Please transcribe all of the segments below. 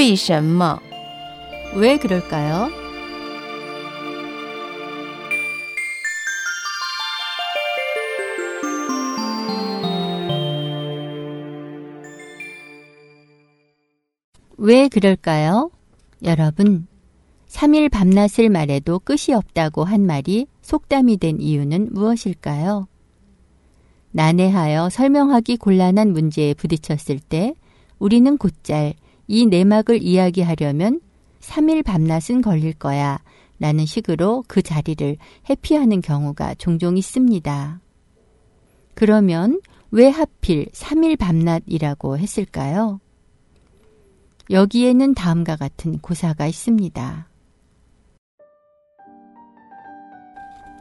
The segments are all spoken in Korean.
为什么? 왜 그럴까요? 왜 그럴까요? 여러분, 3일 밤낮을 말해도 끝이 없다고 한 말이 속담이 된 이유는 무엇일까요? 난해하여 설명하기 곤란한 문제에 부딪혔을 때 우리는 곧잘 이 내막을 이야기하려면 3일 밤낮은 걸릴 거야 라는 식으로 그 자리를 회피하는 경우가 종종 있습니다. 그러면 왜 하필 3일 밤낮이라고 했을까요? 여기에는 다음과 같은 고사가 있습니다.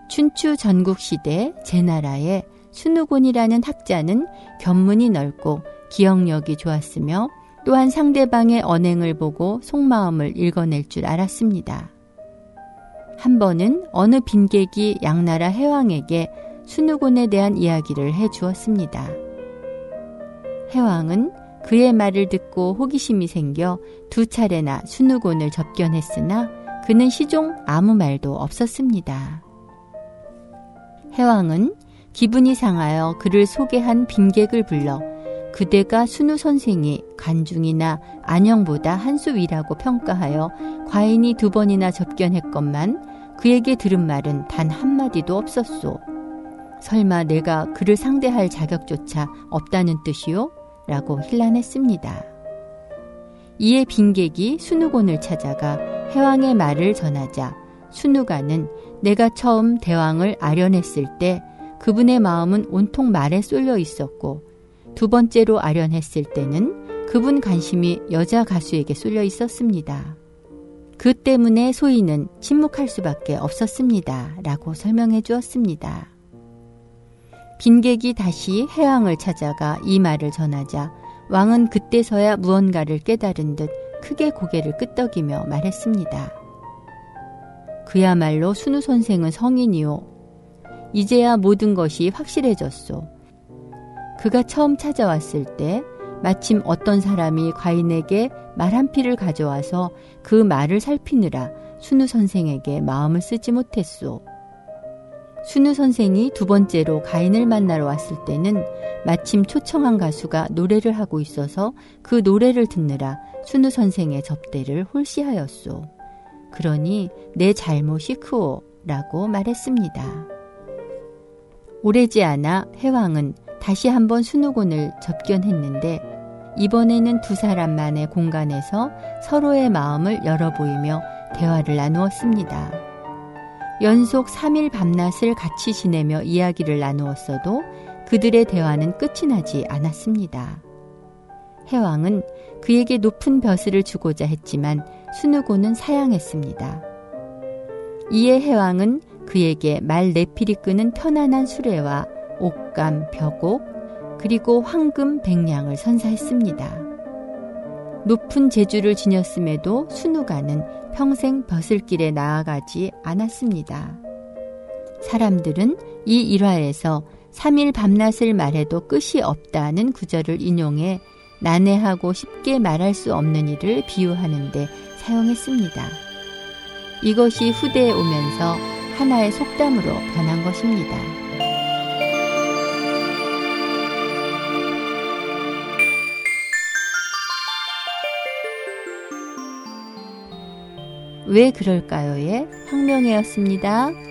춘추 전국시대 제나라의 순우곤이라는 학자는 견문이 넓고 기억력이 좋았으며 또한 상대방의 언행을 보고 속마음을 읽어낼 줄 알았습니다. 한 번은 어느 빈객이 양나라 해왕에게 순우곤에 대한 이야기를 해주었습니다. 해왕은 그의 말을 듣고 호기심이 생겨 두 차례나 순우곤을 접견했으나 그는 시종 아무 말도 없었습니다. 해왕은 기분이 상하여 그를 소개한 빈객을 불러 그대가 순우 선생이 관중이나 안영보다 한 수 위라고 평가하여 과인이 2번이나 접견했건만 그에게 들은 말은 단 한마디도 없었소. 설마 내가 그를 상대할 자격조차 없다는 뜻이오? 라고 힐난했습니다. 이에 빈객이 순우곤을 찾아가 해왕의 말을 전하자 순우가는 내가 처음 대왕을 아련했을 때 그분의 마음은 온통 말에 쏠려 있었고 두 번째로 아련했을 때는 그분 관심이 여자 가수에게 쏠려 있었습니다. 그 때문에 소인은 침묵할 수밖에 없었습니다. 라고 설명해 주었습니다. 빈객이 다시 해왕을 찾아가 이 말을 전하자 왕은 그때서야 무언가를 깨달은 듯 크게 고개를 끄덕이며 말했습니다. 그야말로 순우 선생은 성인이오. 이제야 모든 것이 확실해졌소. 그가 처음 찾아왔을 때 마침 어떤 사람이 과인에게 말 한 피를 가져와서 그 말을 살피느라 순우 선생에게 마음을 쓰지 못했소. 순우 선생이 2번째로 가인을 만나러 왔을 때는 마침 초청한 가수가 노래를 하고 있어서 그 노래를 듣느라 순우 선생의 접대를 홀시하였소. 그러니 내 잘못이 크오 라고 말했습니다. 오래지 않아 해왕은 다시 한번 순우곤을 접견했는데 이번에는 두 사람만의 공간에서 서로의 마음을 열어보이며 대화를 나누었습니다. 연속 3일 밤낮을 같이 지내며 이야기를 나누었어도 그들의 대화는 끝이 나지 않았습니다. 해왕은 그에게 높은 벼슬을 주고자 했지만 순우곤은 사양했습니다. 이에 해왕은 그에게 말 내필이 끄는 편안한 수레와 옥감, 벼곡, 그리고 황금, 백냥을 선사했습니다. 높은 재주를 지녔음에도 순우가는 평생 벼슬길에 나아가지 않았습니다. 사람들은 이 일화에서 3일 밤낮을 말해도 끝이 없다는 구절을 인용해 난해하고 쉽게 말할 수 없는 일을 비유하는 데 사용했습니다. 이것이 후대에 오면서 하나의 속담으로 변한 것입니다. 왜 그럴까요의 황명혜였습니다.